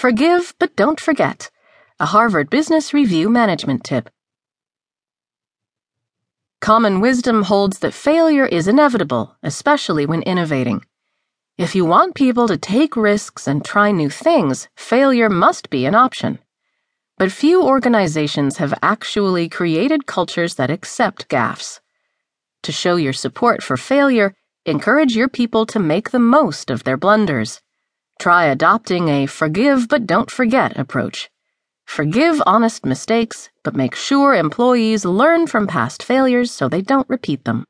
Forgive, but don't forget. A Harvard Business Review management tip. Common wisdom holds that failure is inevitable, especially when innovating. If you want people to take risks and try new things, failure must be an option. But few organizations have actually created cultures that accept gaffes. To show your support for failure, encourage your people to make the most of their blunders. Try adopting a forgive but don't forget approach. Forgive honest mistakes, but make sure employees learn from past failures so they don't repeat them.